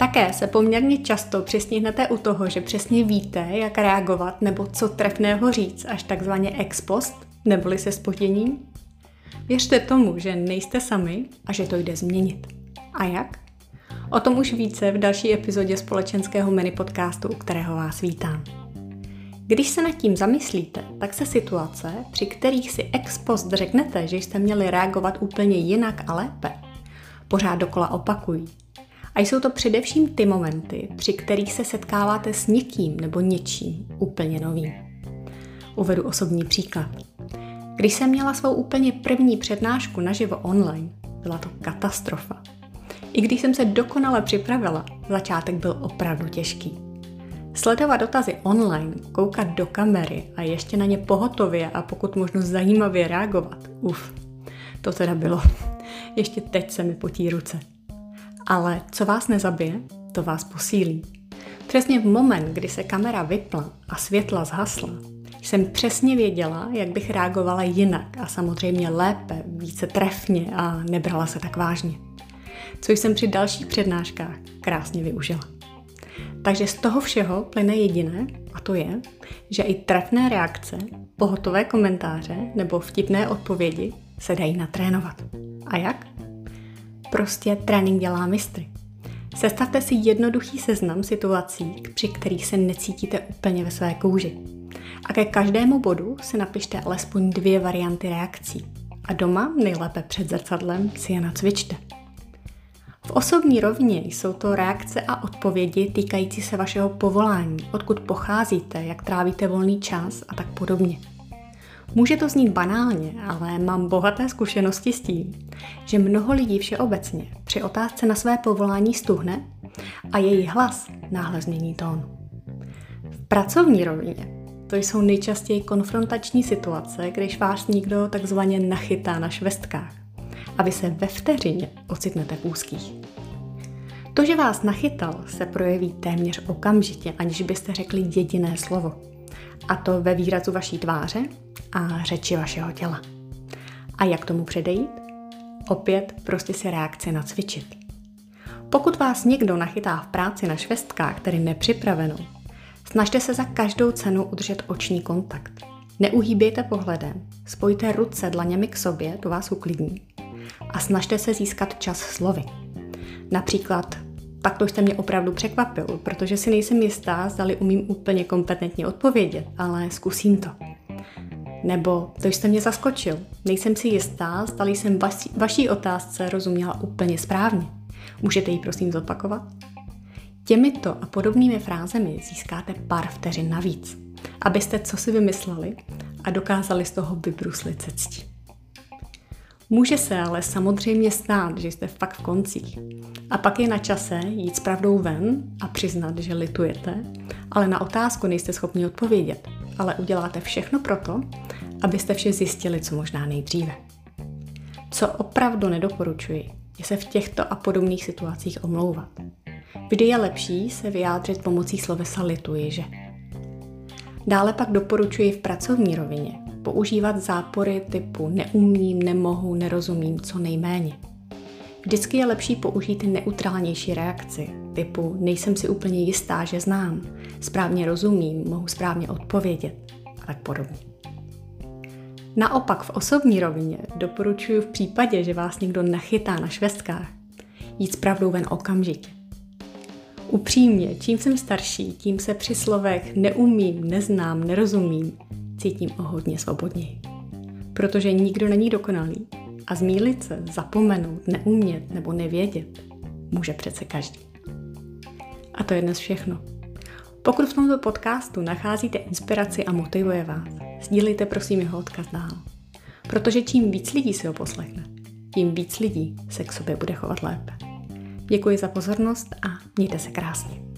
Také se poměrně často přestihnete u toho, že přesně víte, jak reagovat nebo co trefného říct, až takzvaně ex post, neboli se zpožděním. Věřte tomu, že nejste sami a že to jde změnit. A jak? O tom už více v další epizodě společenského mini podcastu, u kterého vás vítám. Když se nad tím zamyslíte, tak se situace, při kterých si ex post řeknete, že jste měli reagovat úplně jinak a lépe, pořád dokola opakují. A jsou to především ty momenty, při kterých se setkáváte s někým nebo něčím úplně novým. Uvedu osobní příklad. Když jsem měla svou úplně první přednášku naživo online, byla to katastrofa. I když jsem se dokonale připravila, začátek byl opravdu těžký. Sledovat dotazy online, koukat do kamery a ještě na ně pohotově a pokud možno zajímavě reagovat, to teda bylo. Ještě teď se mi potí ruce. Ale co vás nezabije, to vás posílí. Přesně v moment, kdy se kamera vypla a světla zhasla, jsem přesně věděla, jak bych reagovala jinak a samozřejmě lépe, více trefně a nebrala se tak vážně. Což jsem při dalších přednáškách krásně využila. Takže z toho všeho plyne jediné, a to je, že i trefné reakce, pohotové komentáře nebo vtipné odpovědi se dají natrénovat. A jak? Prostě trénink dělá mistry. Sestavte si jednoduchý seznam situací, při kterých se necítíte úplně ve své kůži. A ke každému bodu si napište alespoň 2 varianty reakcí. A doma, nejlépe před zrcadlem, si je nacvičte. V osobní rovině jsou to reakce a odpovědi týkající se vašeho povolání, odkud pocházíte, jak trávíte volný čas a tak podobně. Může to znít banálně, ale mám bohaté zkušenosti s tím, že mnoho lidí všeobecně při otázce na své povolání stuhne a její hlas náhle změní tón. V pracovní rovině to jsou nejčastěji konfrontační situace, když vás někdo takzvaně nachytá na švestkách a vy se ve vteřině ocitnete v úzkých. To, že vás nachytal, se projeví téměř okamžitě, aniž byste řekli jediné slovo. A to ve výrazu vaší tváře a řeči vašeho těla. A jak tomu předejít? Opět prostě si reakci nacvičit. Pokud vás někdo nachytá v práci na švestkách, tedy nepřipravenou, snažte se za každou cenu udržet oční kontakt. Neuhýbějte pohledem, spojte ruce dlaněmi k sobě, to vás uklidní. A snažte se získat čas slovy. Například, tak to jste mě opravdu překvapil, protože si nejsem jistá, zdali umím úplně kompetentně odpovědět, ale zkusím to. Nebo to jste mě zaskočil, nejsem si jistá, zdali jsem vaší otázce rozuměla úplně správně. Můžete ji prosím zopakovat? Těmito a podobnými frázemi získáte pár vteřin navíc, abyste co si vymysleli a dokázali z toho vybruslit se ctí. Může se ale samozřejmě stát, že jste fakt v koncích. A pak je na čase jít s pravdou ven a přiznat, že litujete, ale na otázku nejste schopni odpovědět, ale uděláte všechno proto, abyste vše zjistili co možná nejdříve. Co opravdu nedoporučuji, je se v těchto a podobných situacích omlouvat. Vždy je lepší se vyjádřit pomocí slovesa lituji, že. Dále pak doporučuji v pracovní rovině používat zápory typu neumím, nemohu, nerozumím co nejméně. Vždycky je lepší použít neutrálnější reakci, typu nejsem si úplně jistá, že znám, správně rozumím, mohu správně odpovědět a tak podobně. Naopak v osobní rovině doporučuji v případě, že vás někdo nachytá na švestkách, jít s pravdou ven okamžitě. Upřímně, čím jsem starší, tím se při slovech neumím, neznám, nerozumím cítím o hodně svobodněji. Protože nikdo není dokonalý a zmýlit se, zapomenout, neumět nebo nevědět může přece každý. A to je dnes všechno. Pokud v tomto podcastu nacházíte inspiraci a motivuje vás, sdílejte prosím jeho odkaz dál. Protože čím víc lidí si ho poslechne, tím víc lidí se k sobě bude chovat lépe. Děkuji za pozornost a mějte se krásně.